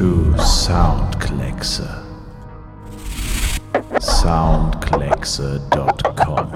to Soundclexer. Soundclexer.com.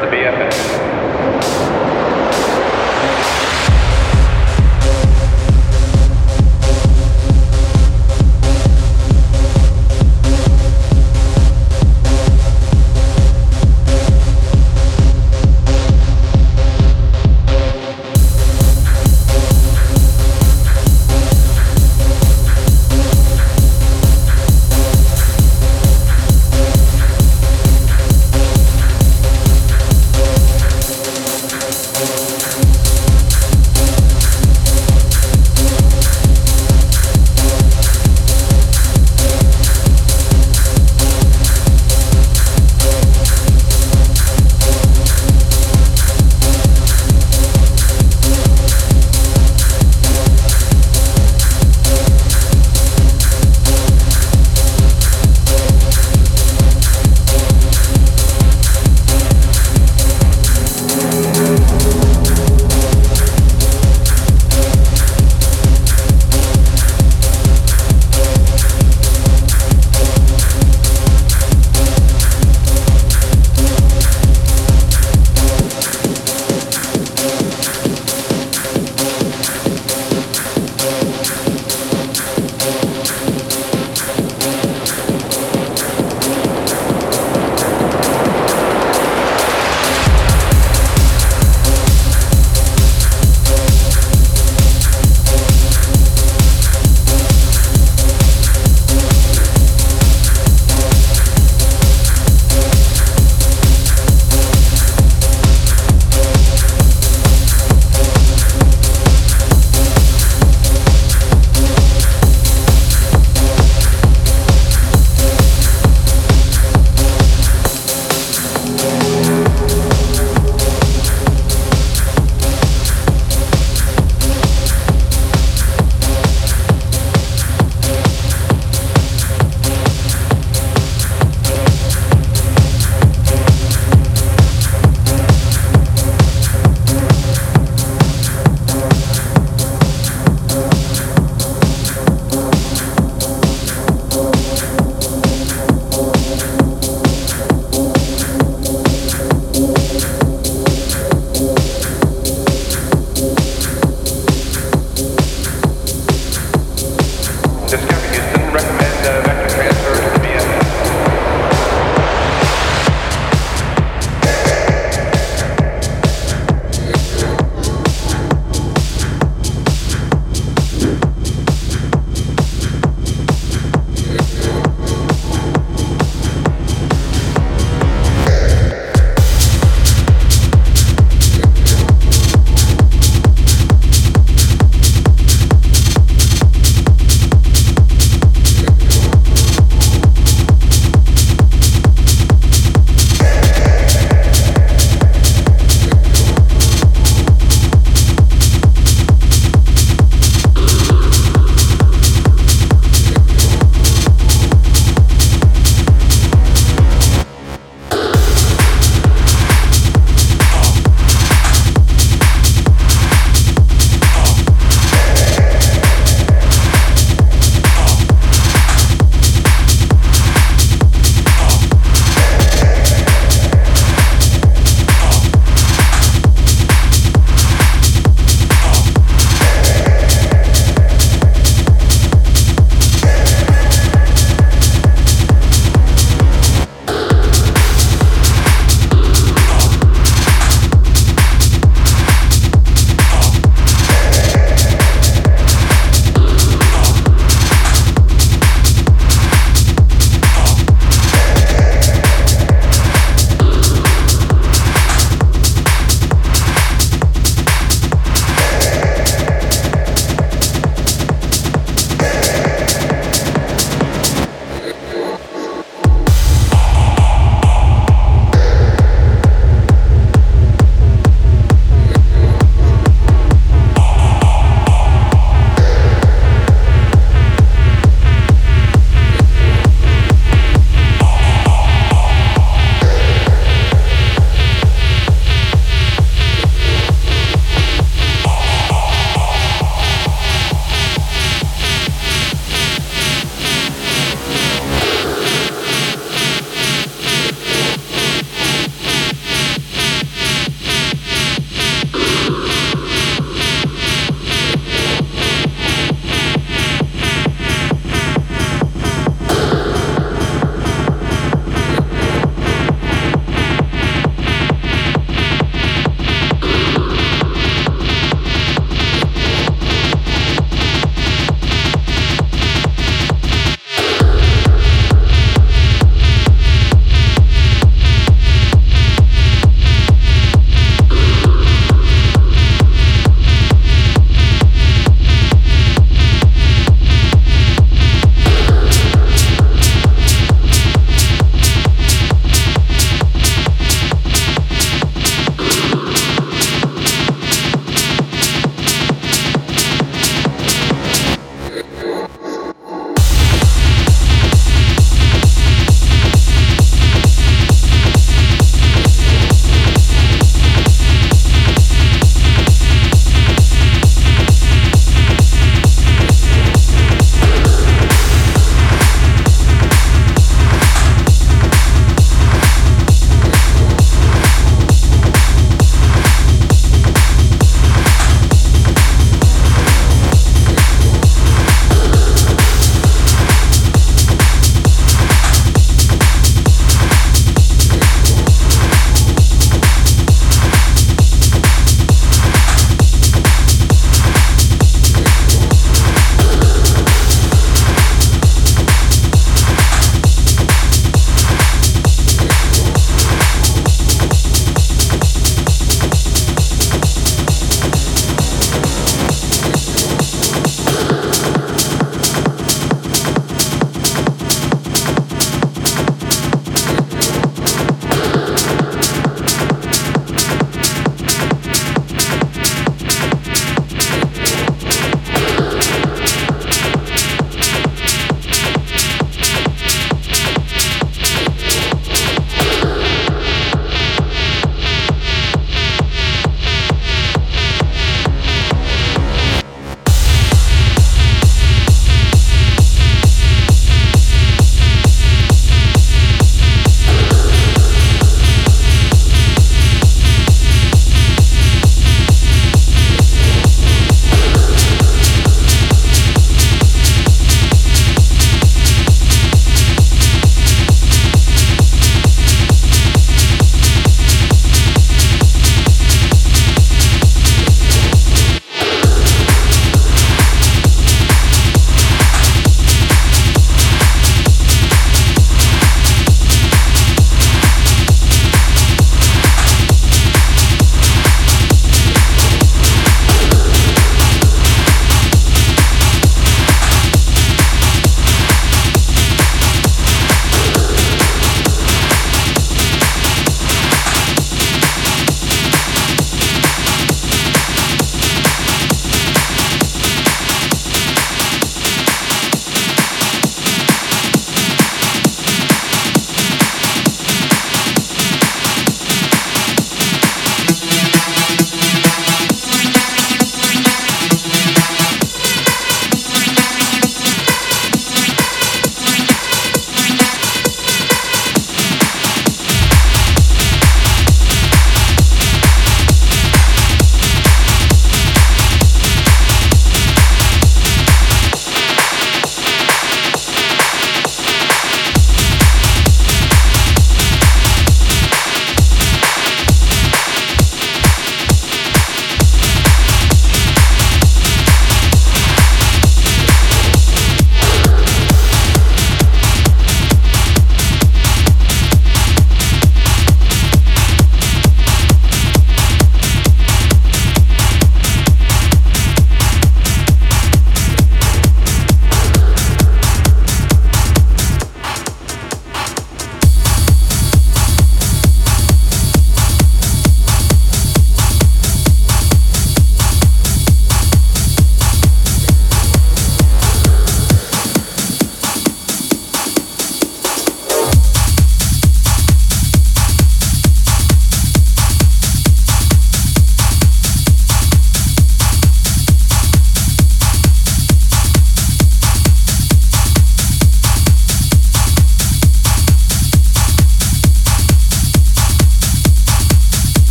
to the BFS.